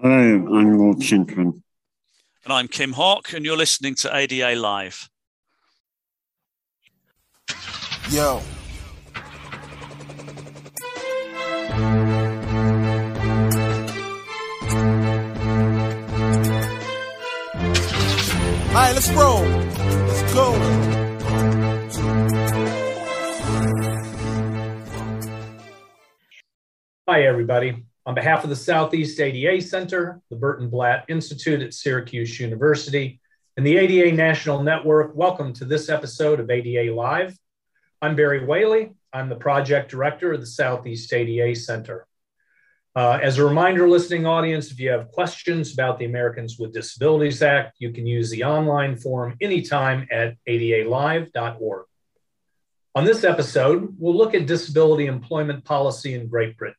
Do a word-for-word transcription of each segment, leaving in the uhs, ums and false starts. Hello, I'm Lord Shinkwin. And I'm Kim Hoque, and you're listening to A D A Live. Yo. All right, let's roll. Let's go. Hi, everybody. On behalf of the Southeast A D A Center, the Burton Blatt Institute at Syracuse University, and the A D A National Network, welcome to this episode of A D A Live. I'm Barry Whaley. I'm the project director of the Southeast A D A Center. Uh, as a reminder, listening audience, if you have questions about the Americans with Disabilities Act, you can use the online form anytime at A D A live dot org. On this episode, we'll look at disability employment policy in Great Britain.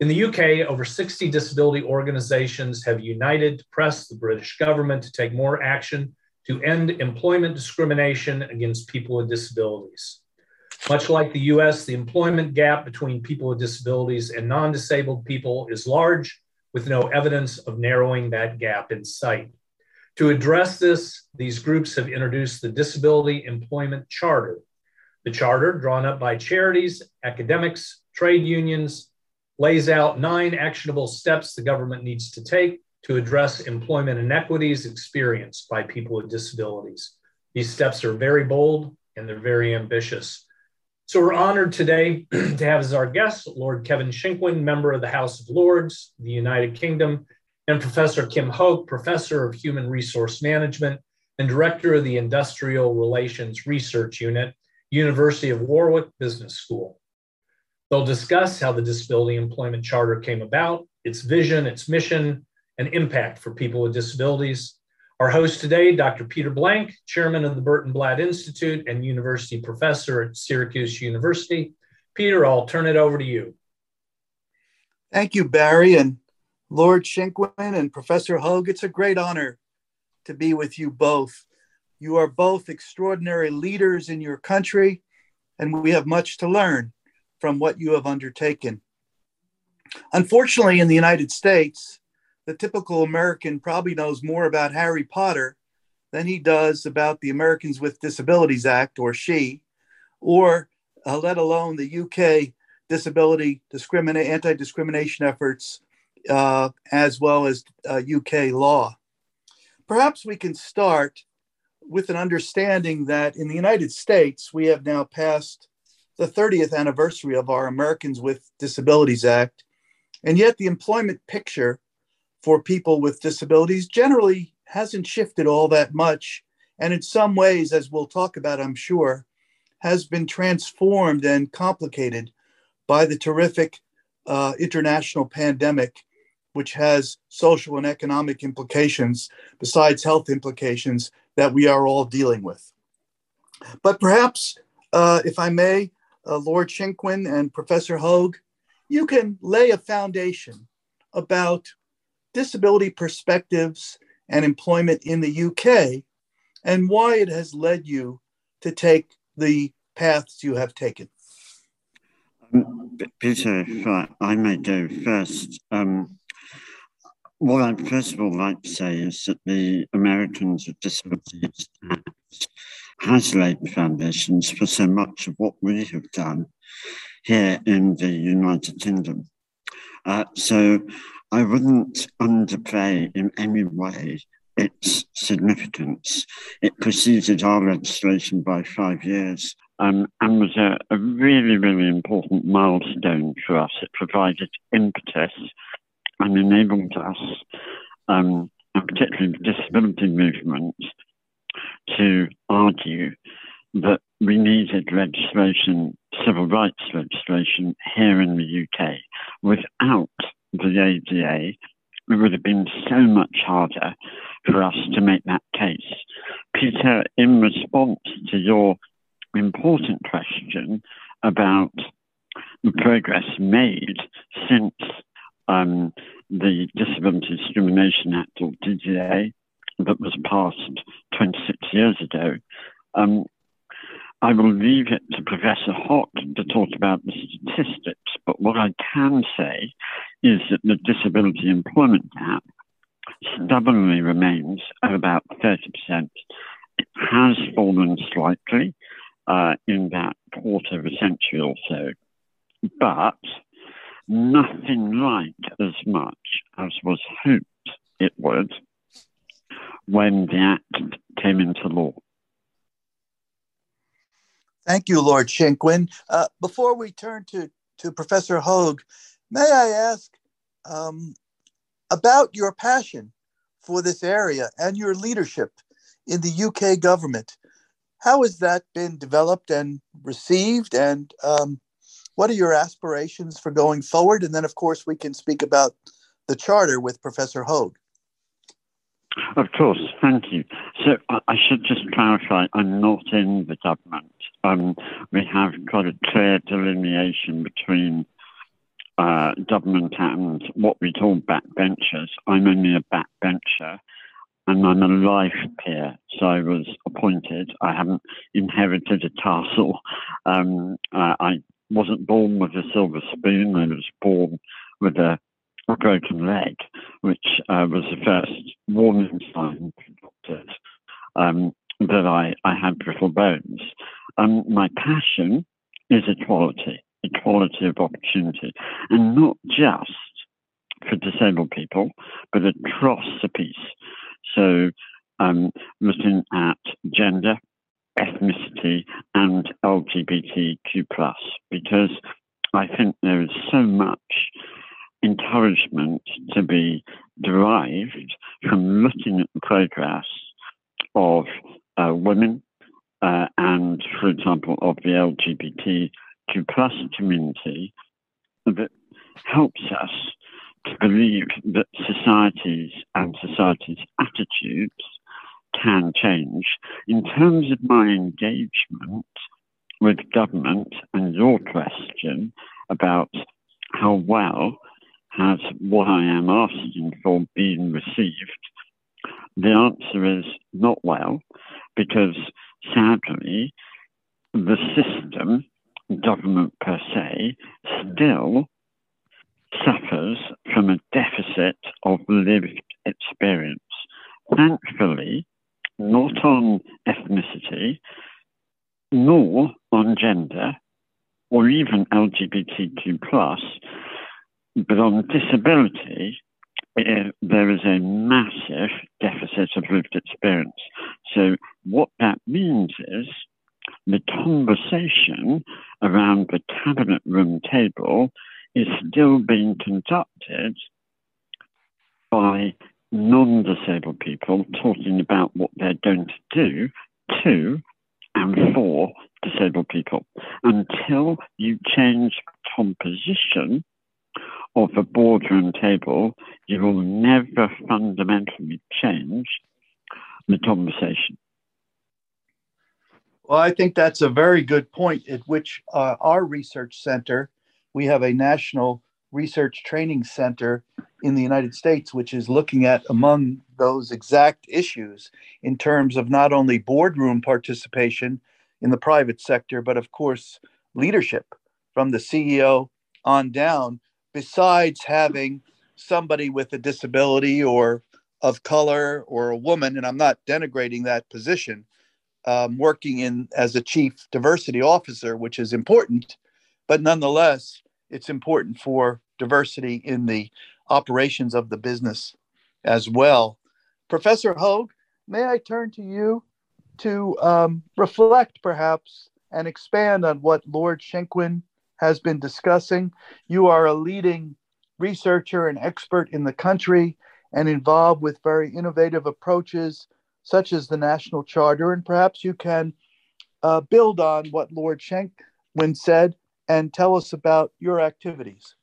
In the U K, over sixty disability organizations have united to press the British government to take more action to end employment discrimination against people with disabilities. Much like the U S, the employment gap between people with disabilities and non-disabled people is large, with no evidence of narrowing that gap in sight. To address this, these groups have introduced the Disability Employment Charter. The charter, drawn up by charities, academics, trade unions, lays out nine actionable steps the government needs to take to address employment inequities experienced by people with disabilities. These steps are very bold and they're very ambitious. So we're honored today to have as our guest, Lord Kevin Shinkwin, member of the House of Lords, the United Kingdom, and Professor Kim Hoque, professor of human resource management and director of the Industrial Relations Research Unit, University of Warwick Business School. They'll discuss how the Disability Employment Charter came about, its vision, its mission, and impact for people with disabilities. Our host today, Doctor Peter Blank, chairman of the Burton Blatt Institute and university professor at Syracuse University. Peter, I'll turn it over to you. Thank you, Barry and Lord Shinkwin and Professor Hogue. It's a great honor to be with you both. You are both extraordinary leaders in your country, and we have much to learn from what you have undertaken. Unfortunately, in the United States, the typical American probably knows more about Harry Potter than he does about the Americans with Disabilities Act, or S H I, or uh, let alone the U K disability discrimin- anti-discrimination efforts, uh, as well as uh, U K law. Perhaps we can start with an understanding that in the United States, we have now passed the thirtieth anniversary of our Americans with Disabilities Act, and yet the employment picture for people with disabilities generally hasn't shifted all that much, and in some ways, as we'll talk about, I'm sure, has been transformed and complicated by the terrific uh, international pandemic, which has social and economic implications, besides health implications, that we are all dealing with. But perhaps, uh, if I may, Uh, Lord Shinkwin and Professor Hogue, you can lay a foundation about disability perspectives and employment in the U K and why it has led you to take the paths you have taken. Um, Peter, if I, I may go first. Um, what I'd first of all like to say is that the Americans with Disabilities Act has laid foundations for so much of what we have done here in the United Kingdom. Uh, so I wouldn't underplay in any way its significance. It preceded our legislation by five years um, and was a, a really, really important milestone for us. It provided impetus and enabled us, um, and particularly the disability movement, to argue that we needed legislation, civil rights legislation, here in the U K. Without the A D A, it would have been so much harder for us to make that case. Peter, in response to your important question about the progress made since um, the Disability Discrimination Act, or D D A, that was passed twenty-six years ago. Um, I will leave it to Professor Hoque to talk about the statistics, but what I can say is that the disability employment gap stubbornly remains at about thirty percent. It has fallen slightly uh, in that quarter of a century or so, but nothing like as much as was hoped it would when the Act came into law. Thank you, Lord Shinkwin. Uh, before we turn to, to Professor Hoque, may I ask um, about your passion for this area and your leadership in the U K government? How has that been developed and received? And um, what are your aspirations for going forward? And then, of course, we can speak about the Charter with Professor Hoque. Of course, thank you. So I should just clarify, I'm not in the government. Um, we have got a clear delineation between uh, government and what we call backbenchers. I'm only a backbencher, and I'm a life peer, so I was appointed. I haven't inherited a castle. Um, uh, I wasn't born with a silver spoon. I was born with a A broken leg, which uh, was the first warning sign um, that I, I had brittle bones. Um, my passion is equality, equality of opportunity, and not just for disabled people, but across the piece. So um, looking at gender, ethnicity, and L G B T Q plus, because I think there is so much encouragement to be derived from looking at the progress of uh, women uh, and, for example, of the L G B T Q plus community, that helps us to believe that societies and society's attitudes can change. In terms of my engagement with government and your question about how well has what I am asking for being received? The answer is not well, because sadly, the system, government per se, still suffers from a deficit of lived experience. Thankfully, not on ethnicity, nor on gender, or even L G B T Q plus, but on disability, it, there is a massive deficit of lived experience. So what that means is the conversation around the cabinet room table is still being conducted by non-disabled people talking about what they're going to do to and for disabled people. Until you change composition of the boardroom table, you will never fundamentally change the conversation. Well, I think that's a very good point, at which uh, our research center, we have a national research training center in the United States, which is looking at among those exact issues in terms of not only boardroom participation in the private sector, but of course, leadership from the C E O on down, besides having somebody with a disability or of color or a woman, and I'm not denigrating that position, um, working in as a chief diversity officer, which is important, but nonetheless, it's important for diversity in the operations of the business as well. Professor Hoque, may I turn to you to um, reflect perhaps and expand on what Lord Shinkwin has been discussing. You are a leading researcher and expert in the country and involved with very innovative approaches such as the National Charter, and perhaps you can uh, build on what Lord Shinkwin said and tell us about your activities.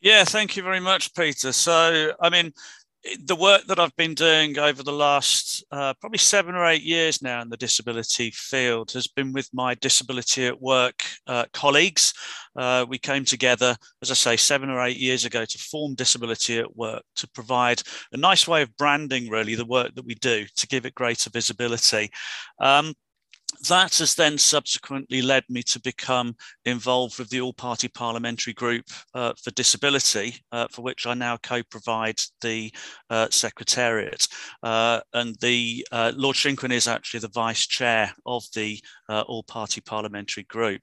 Yeah, thank you very much, Peter. So, I mean, the work that I've been doing over the last uh, probably seven or eight years now in the disability field has been with my Disability at Work uh, colleagues. Uh, we came together, as I say, seven or eight years ago to form Disability at Work, to provide a nice way of branding, really, the work that we do, to give it greater visibility. Um, That has then subsequently led me to become involved with the All Party Parliamentary Group uh, for Disability, uh, for which I now co-provide the uh, secretariat. Uh, and the uh, Lord Shinkwin is actually the vice chair of the uh, All Party Parliamentary Group.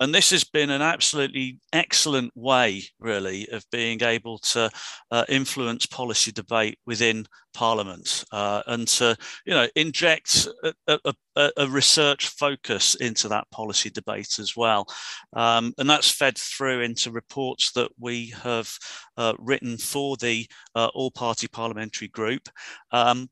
And this has been an absolutely excellent way, really, of being able to uh, influence policy debate within Parliament uh, and to, you know, inject a, a, a research focus into that policy debate as well. Um, and that's fed through into reports that we have uh, written for the uh, All Party Parliamentary Group. Um,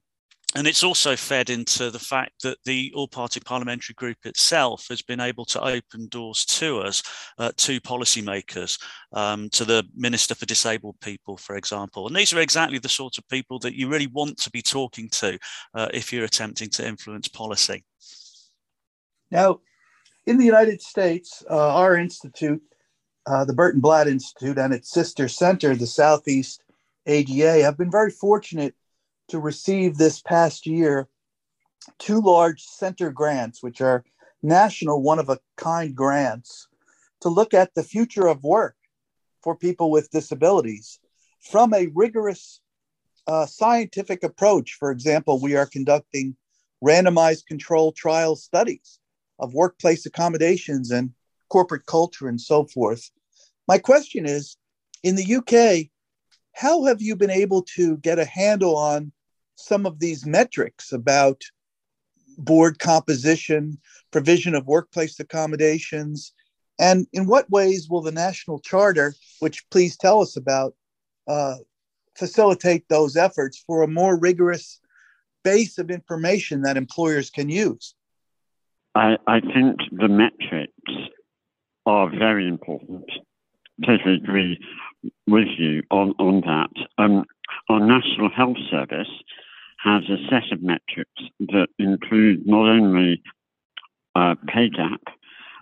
And it's also fed into the fact that the all-party parliamentary group itself has been able to open doors to us, uh, to policymakers, um, to the Minister for Disabled People, for example. And these are exactly the sort of people that you really want to be talking to uh, if you're attempting to influence policy. Now, in the United States, uh, our institute, uh, the Burton Blatt Institute, and its sister center, the Southeast A D A, have been very fortunate to receive this past year two large center grants, which are national one-of-a-kind grants, to look at the future of work for people with disabilities from a rigorous uh, scientific approach. For example, we are conducting randomized control trial studies of workplace accommodations and corporate culture and so forth. My question is, in the U K, how have you been able to get a handle on some of these metrics about board composition, provision of workplace accommodations, and in what ways will the National Charter, which please tell us about, uh, facilitate those efforts for a more rigorous base of information that employers can use? I, I think the metrics are very important. Totally agree with you on, on that. Um, Our National Health Service has a set of metrics that include not only uh, pay gap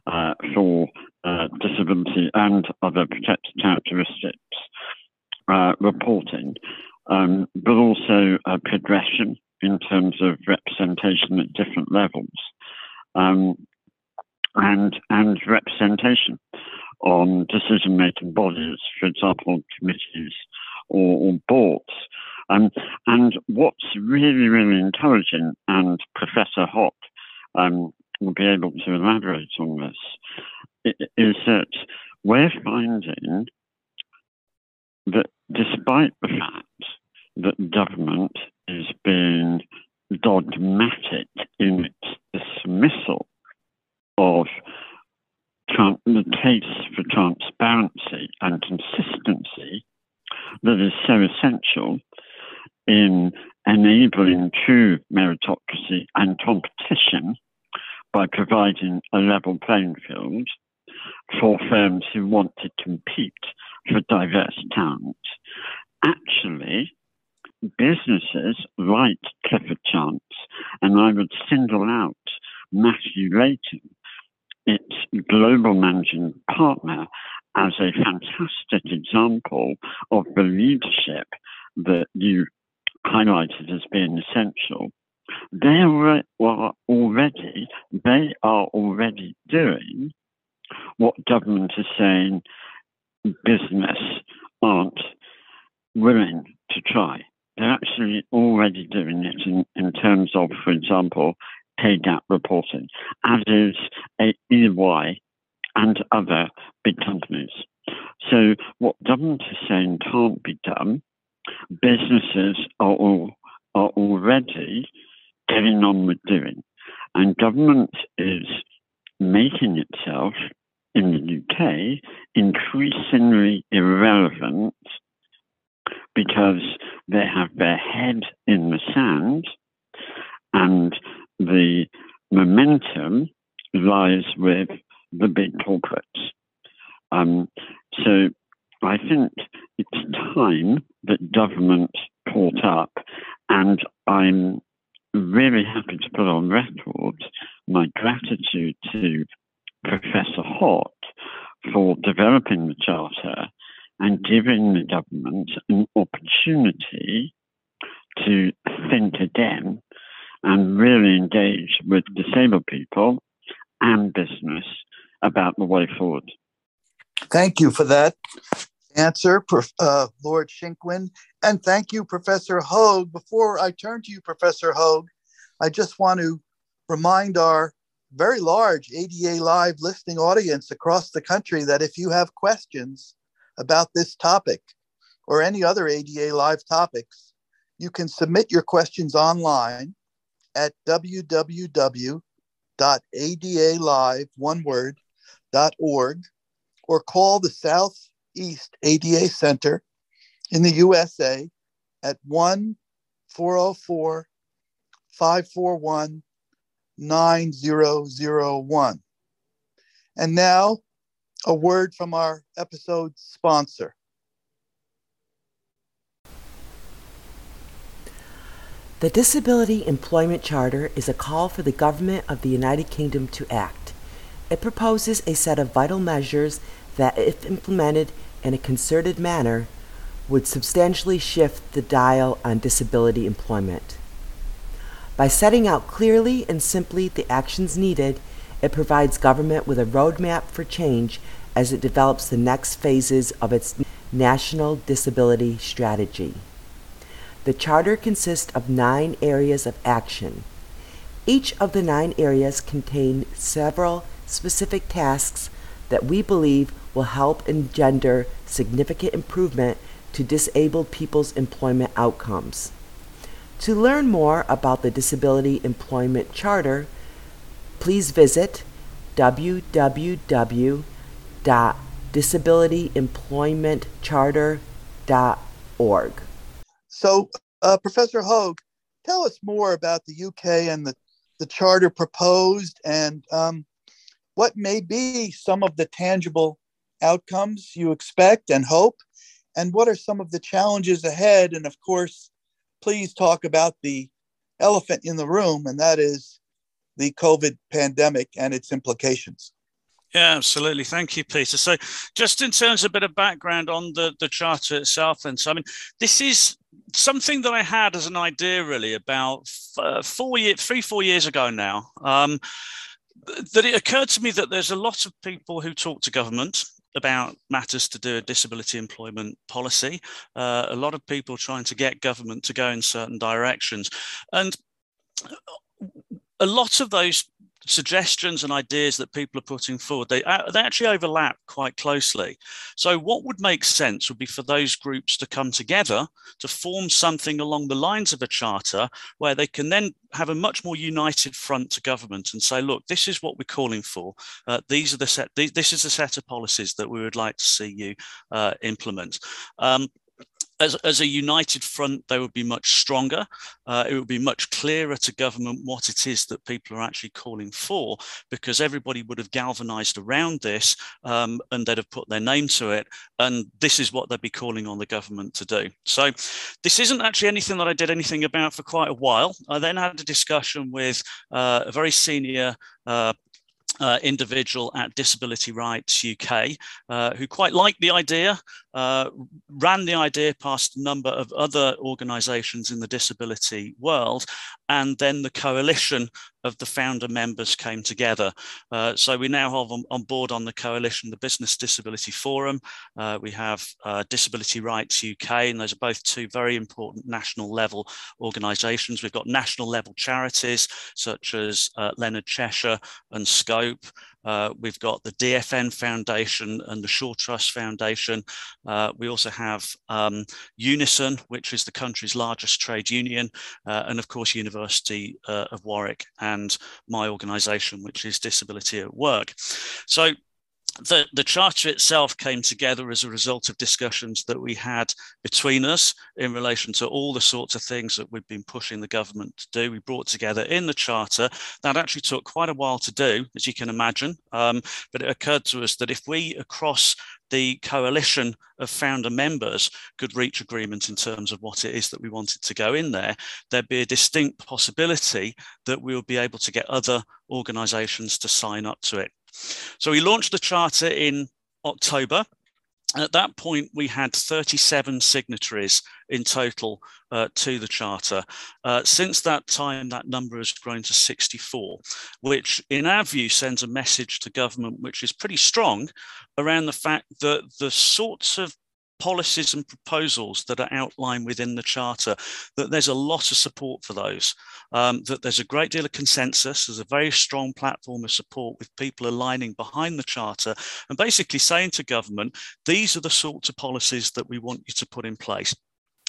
uh, for uh, disability and other protected characteristics uh, reporting, um, but also uh, progression in terms of representation at different levels um, and, and representation on decision-making bodies, for example, committees, Or, or boards. Um, and what's really, really encouraging, and Professor Hoque um, will be able to elaborate on this, is that we're finding that despite the fact that government is being dogmatic in its dismissal of tran- the case for transparency and consistency that is so essential in enabling true meritocracy and competition by providing a level playing field for firms who want to compete for diverse talent. Actually, businesses like Clifford Chance, and I would single out Matthew Leighton, its global managing partner, as a fantastic example of the leadership that you highlighted as being essential. They are already, they are already doing what government is saying business aren't willing to try. They're actually already doing it in, in terms of, for example, pay gap reporting, as is E Y and other big companies. So what government is saying can't be done, businesses are all, are already getting on with doing. And government is making itself, in the U K, increasingly irrelevant because they have their head in the sand and the momentum lies with the big corporates. Um, so I think it's time that government caught up, and I'm really happy to put on record my gratitude to Professor Hoque for developing the Charter and giving the government an opportunity to think again and really engage with disabled people and business about the way forward. Thank you for that answer, uh, Lord Shinkwin. And thank you, Professor Hogue. Before I turn to you, Professor Hogue, I just want to remind our very large A D A Live listening audience across the country that if you have questions about this topic or any other A D A Live topics, you can submit your questions online at w w w dot a d a live one word dot org or call the Southeast A D A Center in the U S A at one four zero four, five four one, nine zero zero one. And now, a word from our episode sponsor. The Disability Employment Charter is a call for the government of the United Kingdom to act. It proposes a set of vital measures that, if implemented in a concerted manner, would substantially shift the dial on disability employment. By setting out clearly and simply the actions needed, it provides government with a roadmap for change as it develops the next phases of its National Disability Strategy. The Charter consists of nine areas of action. Each of the nine areas contain several specific tasks that we believe will help engender significant improvement to disabled people's employment outcomes. To learn more about the Disability Employment Charter, please visit w w w dot disability employment charter dot org. So, uh, Professor Hogue, tell us more about the U K and the, the charter proposed and um, what may be some of the tangible outcomes you expect and hope, and what are some of the challenges ahead? And of course, please talk about the elephant in the room, and that is the COVID pandemic and its implications. Yeah, absolutely. Thank you, Peter. So just in terms of a bit of background on the, the charter itself, then, so I mean, this is something that I had as an idea really about uh, four year, three, four years ago now, um, that it occurred to me that there's a lot of people who talk to government about matters to do with disability employment policy. Uh, a lot of people trying to get government to go in certain directions. And a lot of those suggestions and ideas that people are putting forward, they, they actually overlap quite closely. So what would make sense would be for those groups to come together to form something along the lines of a charter where they can then have a much more united front to government and say, look, this is what we're calling for. Uh, these are the set, th- this is the set of policies that we would like to see you uh, implement. Um, As, as a united front, they would be much stronger. Uh, it would be much clearer to government what it is that people are actually calling for, because everybody would have galvanised around this um, and they'd have put their name to it. And this is what they'd be calling on the government to do. So this isn't actually anything that I did anything about for quite a while. I then had a discussion with uh, a very senior uh Uh, individual at Disability Rights U K, uh, who quite liked the idea, uh, ran the idea past a number of other organisations in the disability world, and then the coalition of the founder members came together. Uh, so we now have on, on board on the coalition the Business Disability Forum. Uh, we have uh, Disability Rights U K, and those are both two very important national level organisations. We've got national level charities such as uh, Leonard Cheshire and Scope. Uh, we've got the D F N Foundation and the Shaw Trust Foundation. Uh, we also have um, Unison, which is the country's largest trade union, uh, and of course, University uh, of Warwick and my organisation, which is Disability at Work. So the, the charter itself came together as a result of discussions that we had between us in relation to all the sorts of things that we've been pushing the government to do. We brought together in the charter. That actually took quite a while to do, as you can imagine, um, but it occurred to us that if we across the coalition of founder members could reach agreement in terms of what it is that we wanted to go in there, there'd be a distinct possibility that we would be able to get other organisations to sign up to it. So we launched the charter in October. And at that point, we had thirty-seven signatories in total uh, to the Charter. Uh, since that time, that number has grown to sixty-four, which in our view sends a message to government, which is pretty strong around the fact that the sorts of policies and proposals that are outlined within the Charter, that there's a lot of support for those, um, that there's a great deal of consensus, there's a very strong platform of support with people aligning behind the Charter and basically saying to government, these are the sorts of policies that we want you to put in place.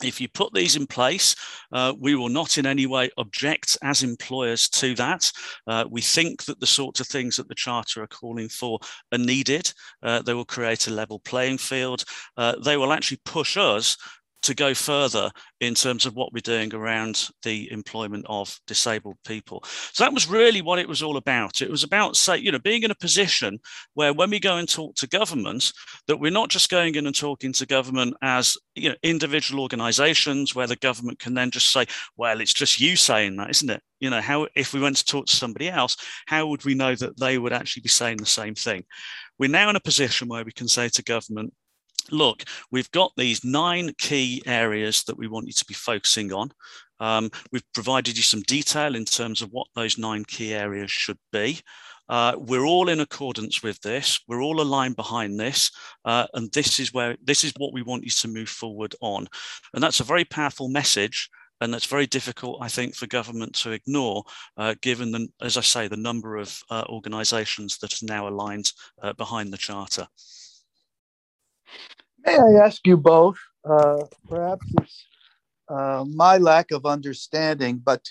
If you put these in place, uh, we will not in any way object as employers to that. Uh, we think that the sorts of things that the Charter are calling for are needed. Uh, they will create a level playing field. Uh, they will actually push us to go further in terms of what we're doing around the employment of disabled people. So that was really what it was all about. It was about, say, you know, being in a position where when we go and talk to government, that we're not just going in and talking to government as, you know, individual organizations where the government can then just say, well, it's just you saying that, isn't it? You know, how, if we went to talk to somebody else, how would we know that they would actually be saying the same thing? We're now in a position where we can say to government, look, we've got these nine key areas that we want you to be focusing on. Um, we've provided you some detail in terms of what those nine key areas should be. Uh, we're all in accordance with this. We're all aligned behind this. Uh, and this is where, this is what we want you to move forward on. And that's a very powerful message. And that's very difficult, I think, for government to ignore, uh, given, the, as I say, the number of uh, organisations that are now aligned uh, behind the Charter. May I ask you both, uh, perhaps it's uh, my lack of understanding, but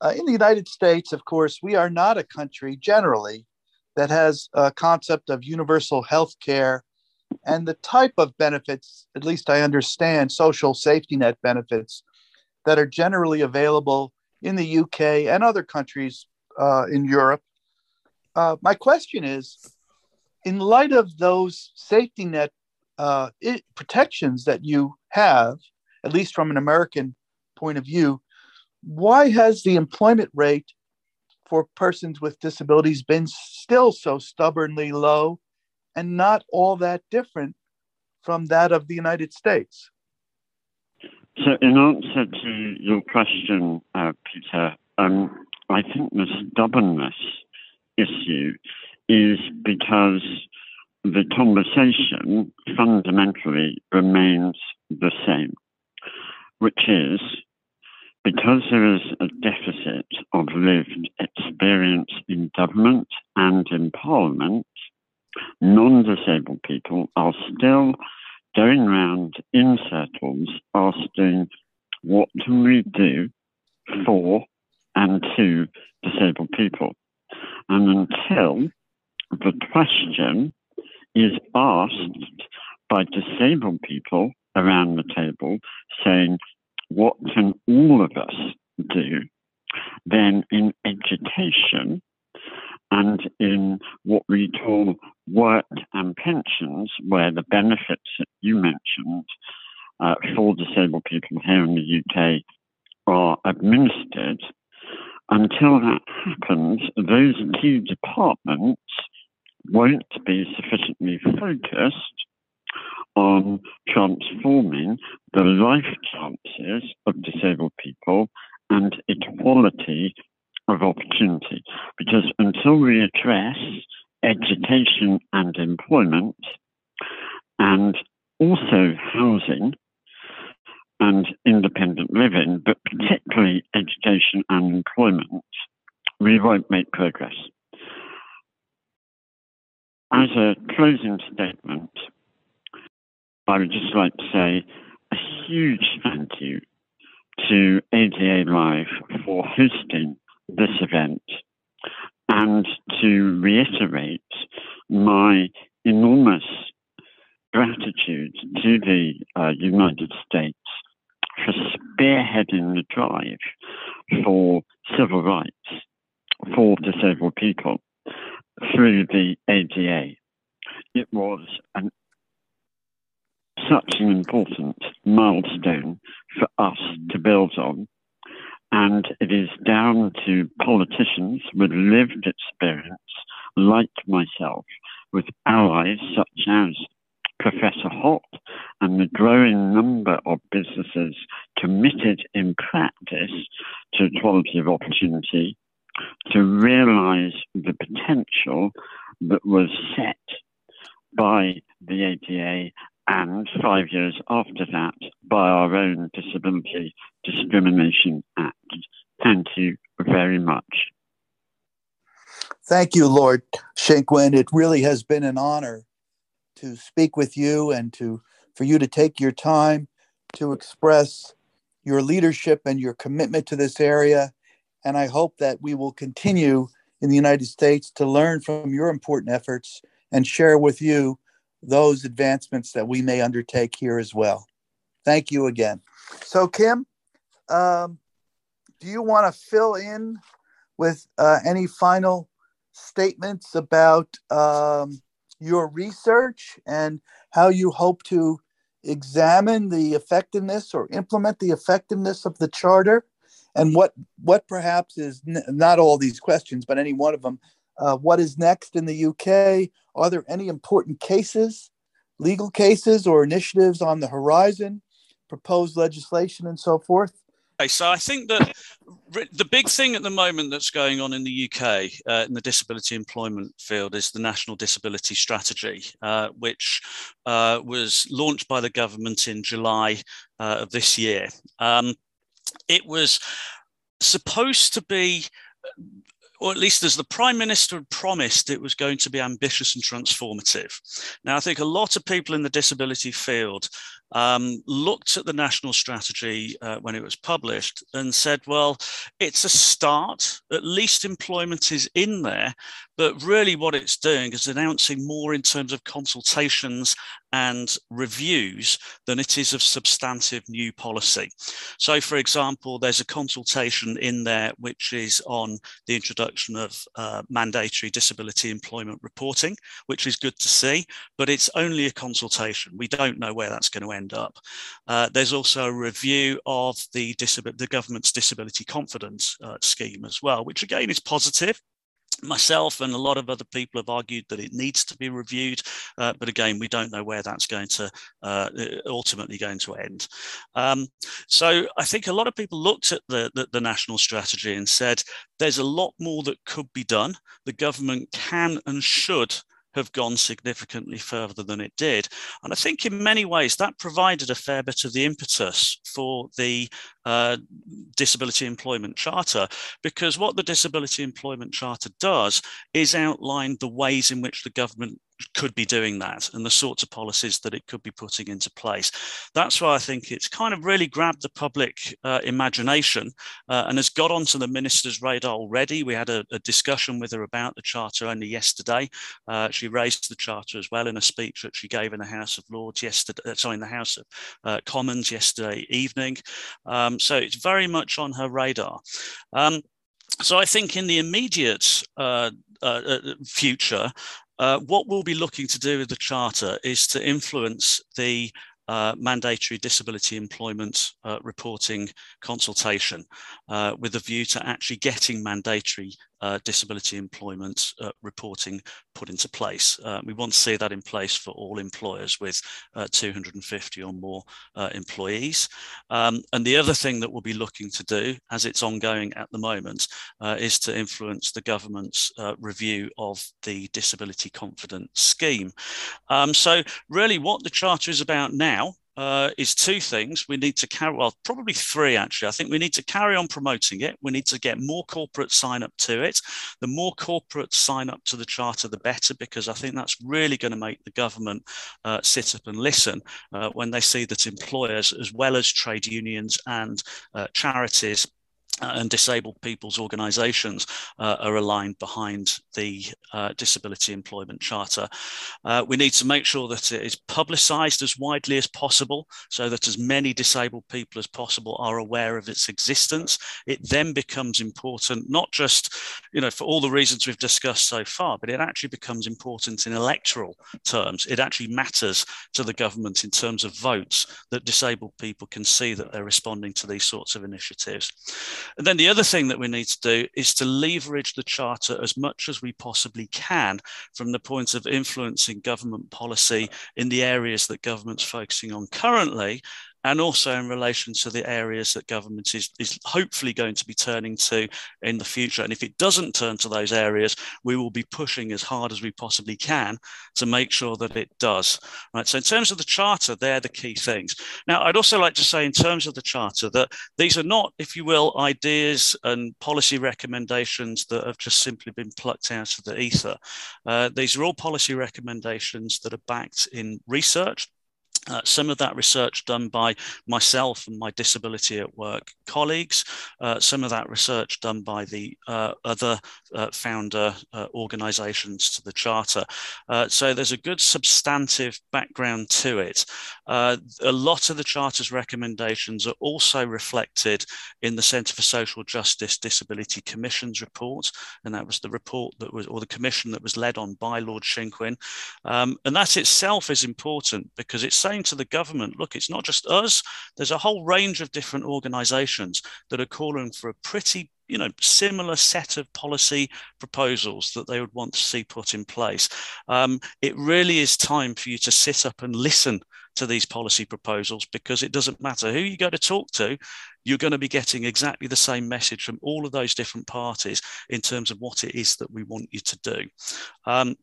uh, in the United States, of course, we are not a country generally that has a concept of universal health care and the type of benefits, at least I understand, social safety net benefits that are generally available in the U K and other countries uh, in Europe. Uh, my question is, in light of those safety net Uh, it, protections that you have, at least from an American point of view, why has the employment rate for persons with disabilities been still so stubbornly low and not all that different from that of the United States? So in answer to your question, uh, Peter, um, I think the stubbornness issue is because the conversation fundamentally remains the same, which is because there is a deficit of lived experience in government and in parliament, non-disabled people are still going round in circles asking, what can we do for and to disabled people? And until the question is asked by disabled people around the table saying, what can all of us do? Then in education and in what we call work and pensions, where the benefits that you mentioned uh, for disabled people here in the U K are administered, until that happens, those key departments won't be sufficiently focused on transforming the life chances of disabled people and equality of opportunity. Because until we address education and employment and also housing and independent living, but particularly education and employment, we won't make progress. As a closing statement, I would just like to say a huge thank you to A D A Live for hosting this event and to reiterate my enormous gratitude to the uh, United States for spearheading the drive for civil rights for disabled people through the A D A. It was an, such an important milestone for us to build on, and it is down to politicians with lived experience like myself, with allies such as Professor Hoque and the growing number of businesses committed in practice to equality of opportunity to realise the potential that was set by the A D A and five years after that by our own Disability Discrimination Act. Thank you very much. Thank you, Lord Shinkwin. It really has been an honor to speak with you and to for you to take your time to express your leadership and your commitment to this area. And I hope that we will continue in the United States to learn from your important efforts and share with you those advancements that we may undertake here as well. Thank you again. So, Kim, um, do you want to fill in with uh, any final statements about um, your research and how you hope to examine the effectiveness or implement the effectiveness of the Charter, and what what perhaps is n- not all these questions, but any one of them, uh, what is next in the U K? Are there any important cases, legal cases or initiatives on the horizon, proposed legislation and so forth? Okay, so I think that the big thing at the moment that's going on in the U K uh, in the disability employment field is the National Disability Strategy, uh, which uh, was launched by the government in July uh, of this year. Um, it was supposed to be, or at least as the Prime Minister had promised, it was going to be ambitious and transformative. Now, I think a lot of people in the disability field um, looked at the national strategy uh, when it was published and said, well, it's a start. At least employment is in there. But really what it's doing is announcing more in terms of consultations and reviews than it is of substantive new policy. So, for example, there's a consultation in there which is on the introduction of uh, mandatory disability employment reporting, which is good to see, but it's only a consultation. We don't know where that's going to end up. Uh, there's also a review of the, disab- the government's disability confidence uh, scheme as well, which again is positive. Myself and a lot of other people have argued that it needs to be reviewed, uh, but again, we don't know where that's going to uh, ultimately going to end. Um, so I think a lot of people looked at the, the, the national strategy and said, there's a lot more that could be done. The government can and should have gone significantly further than it did. And I think in many ways that provided a fair bit of the impetus for the uh, Disability Employment Charter, because what the Disability Employment Charter does is outline the ways in which the government could be doing that and the sorts of policies that it could be putting into place. That's why I think it's kind of really grabbed the public uh, imagination uh, and has got onto the minister's radar already. We had a, a discussion with her about the Charter only yesterday. Uh, she raised the Charter as well in a speech that she gave in the House of Lords yesterday, sorry, in the House of uh, Commons yesterday evening. Um, so it's very much on her radar. Um, so I think in the immediate uh, uh, future, Uh, what we'll be looking to do with the Charter is to influence the uh, mandatory disability employment uh, reporting consultation uh, with a view to actually getting mandatory uh, disability employment uh, reporting put into place. Uh, we want to see that in place for all employers with uh, two hundred fifty or more uh, employees. Um, and the other thing that we'll be looking to do, as it's ongoing at the moment, uh, is to influence the government's uh, review of the disability confidence scheme. Um, so really what the Charter is about now Uh, is two things. We need to carry, well, probably three actually. I think we need to carry on promoting it. We need to get more corporate sign up to it. The more corporate sign up to the Charter, the better, because I think that's really going to make the government uh, sit up and listen uh, when they see that employers, as well as trade unions and uh, charities, and disabled people's organisations uh, are aligned behind the uh, Disability Employment Charter. Uh, we need to make sure that it is publicised as widely as possible so that as many disabled people as possible are aware of its existence. It then becomes important, not just, you know, for all the reasons we've discussed so far, but it actually becomes important in electoral terms. It actually matters to the government in terms of votes that disabled people can see that they're responding to these sorts of initiatives. And then the other thing that we need to do is to leverage the Charter as much as we possibly can from the point of influencing government policy in the areas that government's focusing on currently, and also in relation to the areas that government is, is hopefully going to be turning to in the future. And if it doesn't turn to those areas, we will be pushing as hard as we possibly can to make sure that it does. Right, so in terms of the Charter, they're the key things. Now, I'd also like to say in terms of the Charter that these are not, if you will, ideas and policy recommendations that have just simply been plucked out of the ether. Uh, these are all policy recommendations that are backed in research. Uh, some of that research done by myself and my Disability at Work colleagues, uh, some of that research done by the uh, other uh, founder uh, organisations to the Charter. Uh, so there's a good substantive background to it. Uh, a lot of the Charter's recommendations are also reflected in the Centre for Social Justice Disability Commission's report, and that was the report that was, or the commission that was led on by Lord Shinkwin. Um, and that itself is important because it's saying to the government, look, it's not just us, there's a whole range of different organisations that are calling for a pretty, you know, similar set of policy proposals that they would want to see put in place. Um, it really is time for you to sit up and listen to these policy proposals, because it doesn't matter who you go to talk to, you're going to be getting exactly the same message from all of those different parties in terms of what it is that we want you to do. Um,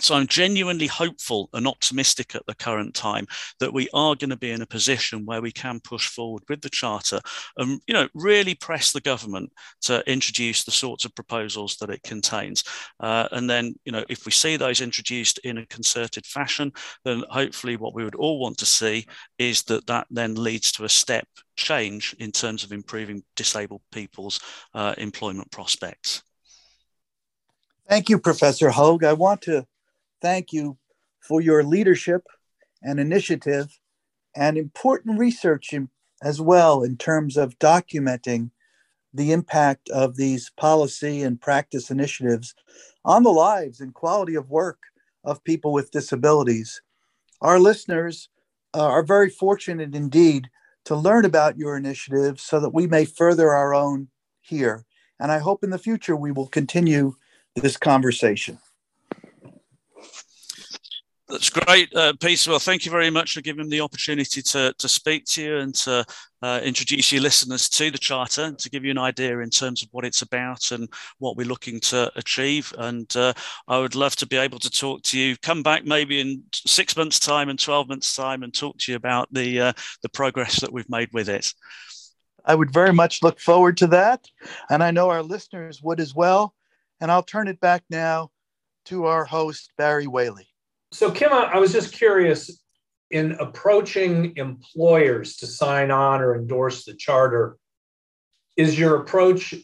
So I'm genuinely hopeful and optimistic at the current time that we are going to be in a position where we can push forward with the Charter and, you know, really press the government to introduce the sorts of proposals that it contains. Uh, and then, you know, if we see those introduced in a concerted fashion, then hopefully what we would all want to see is that that then leads to a step change in terms of improving disabled people's uh, employment prospects. Thank you, Professor Hoque. I want to thank you for your leadership and initiative and important research in, as well in terms of documenting the impact of these policy and practice initiatives on the lives and quality of work of people with disabilities. Our listeners uh, are very fortunate indeed to learn about your initiatives so that we may further our own here. And I hope in the future we will continue this conversation. That's great, uh, Peter. Well, thank you very much for giving me the opportunity to, to speak to you and to uh, introduce your listeners to the Charter, to give you an idea in terms of what it's about and what we're looking to achieve. And uh, I would love to be able to talk to you, come back maybe in six months' time and twelve months' time and talk to you about the, uh, the progress that we've made with it. I would very much look forward to that. And I know our listeners would as well. And I'll turn it back now to our host, Barry Whaley. So, Kim, I was just curious, in approaching employers to sign on or endorse the Charter, is your approach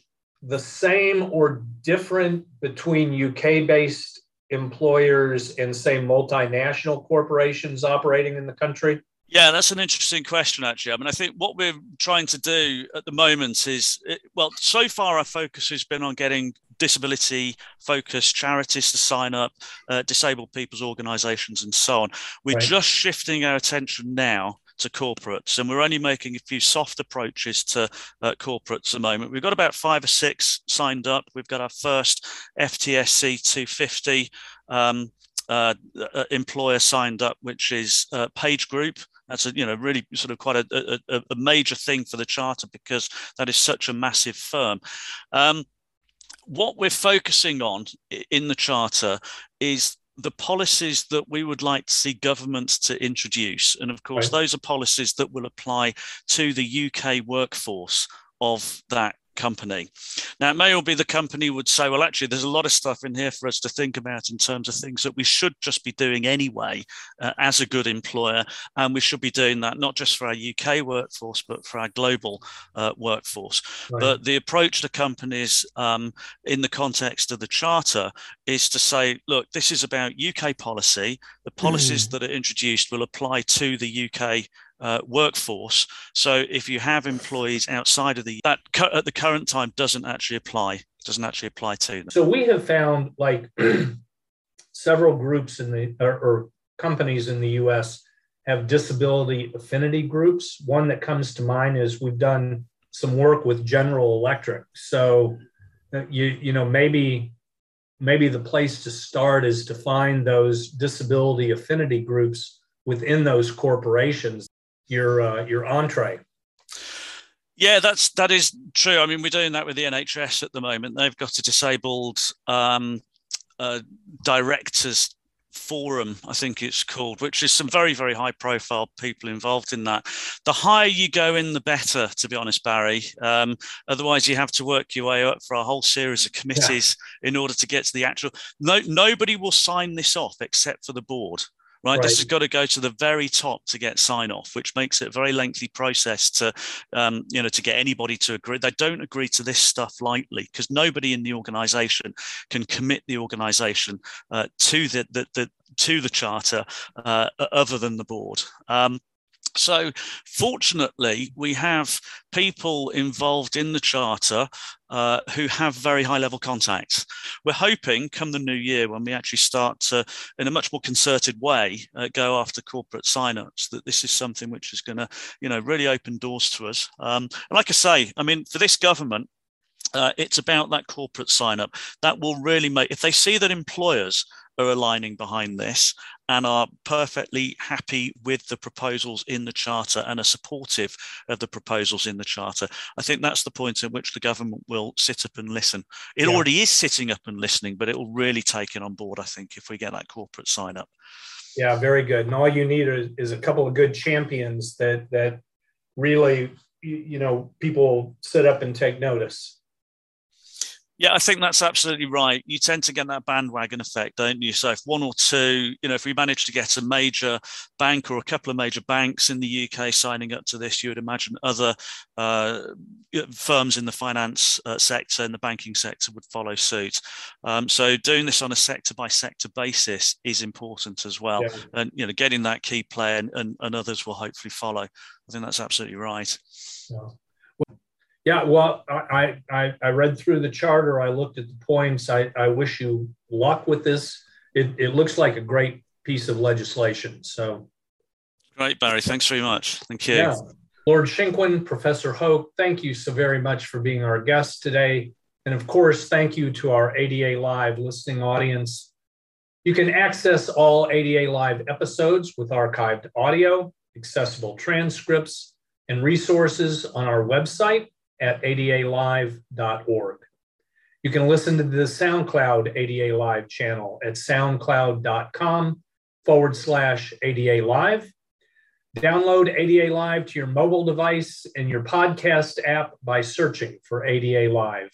the same or different between U K-based employers and, say, multinational corporations operating in the country? Yeah, that's an interesting question, actually. I mean, I think what we're trying to do at the moment is, well, so far our focus has been on getting disability-focused charities to sign up, uh, disabled people's organisations and so on. We're right. just shifting our attention now to corporates, and we're only making a few soft approaches to uh, corporates at the moment. We've got about five or six signed up. We've got our first F T S C two fifty um, uh, employer signed up, which is uh, Page Group. That's a, you know, really sort of quite a, a, a major thing for the Charter because that is such a massive firm. Um, What we're focusing on in the Charter is the policies that we would like to see governments to introduce. And of course, right. those are policies that will apply to the U K workforce of that company. Now, it may all be the company would say, well, actually, there's a lot of stuff in here for us to think about in terms of things that we should just be doing anyway uh, as a good employer. And we should be doing that not just for our U K workforce, but for our global uh, workforce. Right. But the approach to companies um, in the context of the Charter is to say, look, this is about U K policy. The policies mm. that are introduced will apply to the U K Uh, workforce. So if you have employees outside of the, that cu- at the current time doesn't actually apply, doesn't actually apply to them. So we have found like several groups in the, or, or companies in the U S have disability affinity groups. One that comes to mind is we've done some work with General Electric. So, you, you know, maybe, maybe the place to start is to find those disability affinity groups within those corporations, your, uh, your entree. Yeah, that's, that is true. I mean, we're doing that with the N H S at the moment. They've got a disabled um, uh, directors forum, I think it's called, which is some very, very high profile people involved in that. The higher you go in, the better, to be honest, Barry. Um, otherwise, you have to work your way up for a whole series of committees yeah. in order to get to the actual. No, nobody will sign this off except for the board. Right. Right. This has got to go to the very top to get sign off, which makes it a very lengthy process to, um, you know, to get anybody to agree. They don't agree to this stuff lightly because nobody in the organisation can commit the organisation uh, to the, the, the to the charter uh, other than the board. Um, so fortunately, we have people involved in the charter Uh, who have very high level contacts. We're hoping come the new year when we actually start to, in a much more concerted way, uh, go after corporate sign-ups, that this is something which is going to, you know, really open doors to us. Um, and like I say, I mean, for this government, uh, it's about that corporate sign-up. That will really make, if they see that employers are aligning behind this and are perfectly happy with the proposals in the Charter and are supportive of the proposals in the Charter, I think that's the point at which the government will sit up and listen. It yeah. already is sitting up and listening, but it will really take it on board, I think, if we get that corporate sign up. Yeah, very good. And all you need is, is a couple of good champions that that really, you know, people sit up and take notice. Yeah, I think that's absolutely right. You tend to get that bandwagon effect, don't you? So if one or two, you know, if we manage to get a major bank or a couple of major banks in the U K signing up to this, you would imagine other uh, firms in the finance uh, sector and the banking sector would follow suit. Um, so doing this on a sector by sector basis is important as well. Yeah. And, you know, getting that key player and, and, and others will hopefully follow. I think that's absolutely right. Yeah. Yeah, well, I, I I read through the charter. I looked at the points. I, I wish you luck with this. It, it looks like a great piece of legislation. So, great, Barry. Thanks very much. Thank you. Yeah. Lord Shinkwin, Professor Hoque, thank you so very much for being our guest today. And of course, thank you to our A D A Live listening audience. You can access all A D A Live episodes with archived audio, accessible transcripts, and resources on our website at A D A live dot org. You can listen to the SoundCloud A D A Live channel at soundcloud.com forward slash ADA Live. Download A D A Live to your mobile device and your podcast app by searching for A D A Live.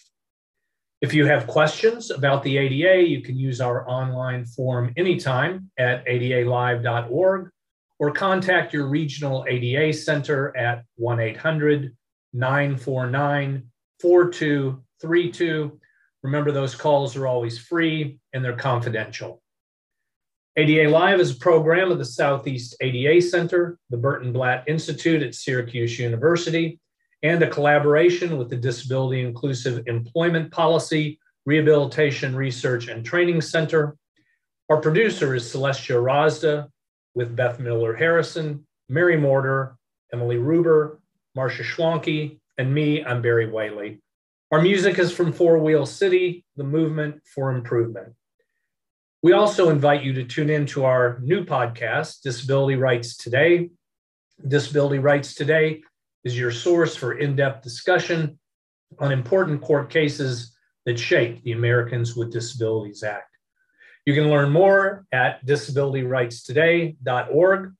If you have questions about the A D A, you can use our online form anytime at A D A live dot org or contact your regional A D A center at one eight hundred nine four nine four two three two. Remember, those calls are always free and they're confidential. A D A Live is a program of the Southeast A D A Center, the Burton Blatt Institute at Syracuse University, and a collaboration with the Disability Inclusive Employment Policy, Rehabilitation Research and Training Center. Our producer is Celestia Razda with Beth Miller-Harrison, Mary Morter, Emily Ruber, Marcia Schwanke, and me, I'm Barry Whaley. Our music is from Four Wheel City, the movement for improvement. We also invite you to tune in to our new podcast, Disability Rights Today. Disability Rights Today is your source for in-depth discussion on important court cases that shape the Americans with Disabilities Act. You can learn more at disability rights today dot org.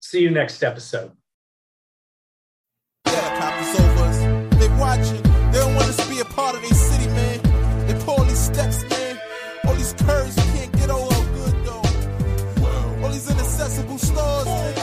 See you next episode. They watching, they don't want us to be a part of their city, man. They pull all these steps, man. All these curves you can't get all good, though. All these inaccessible stores, man.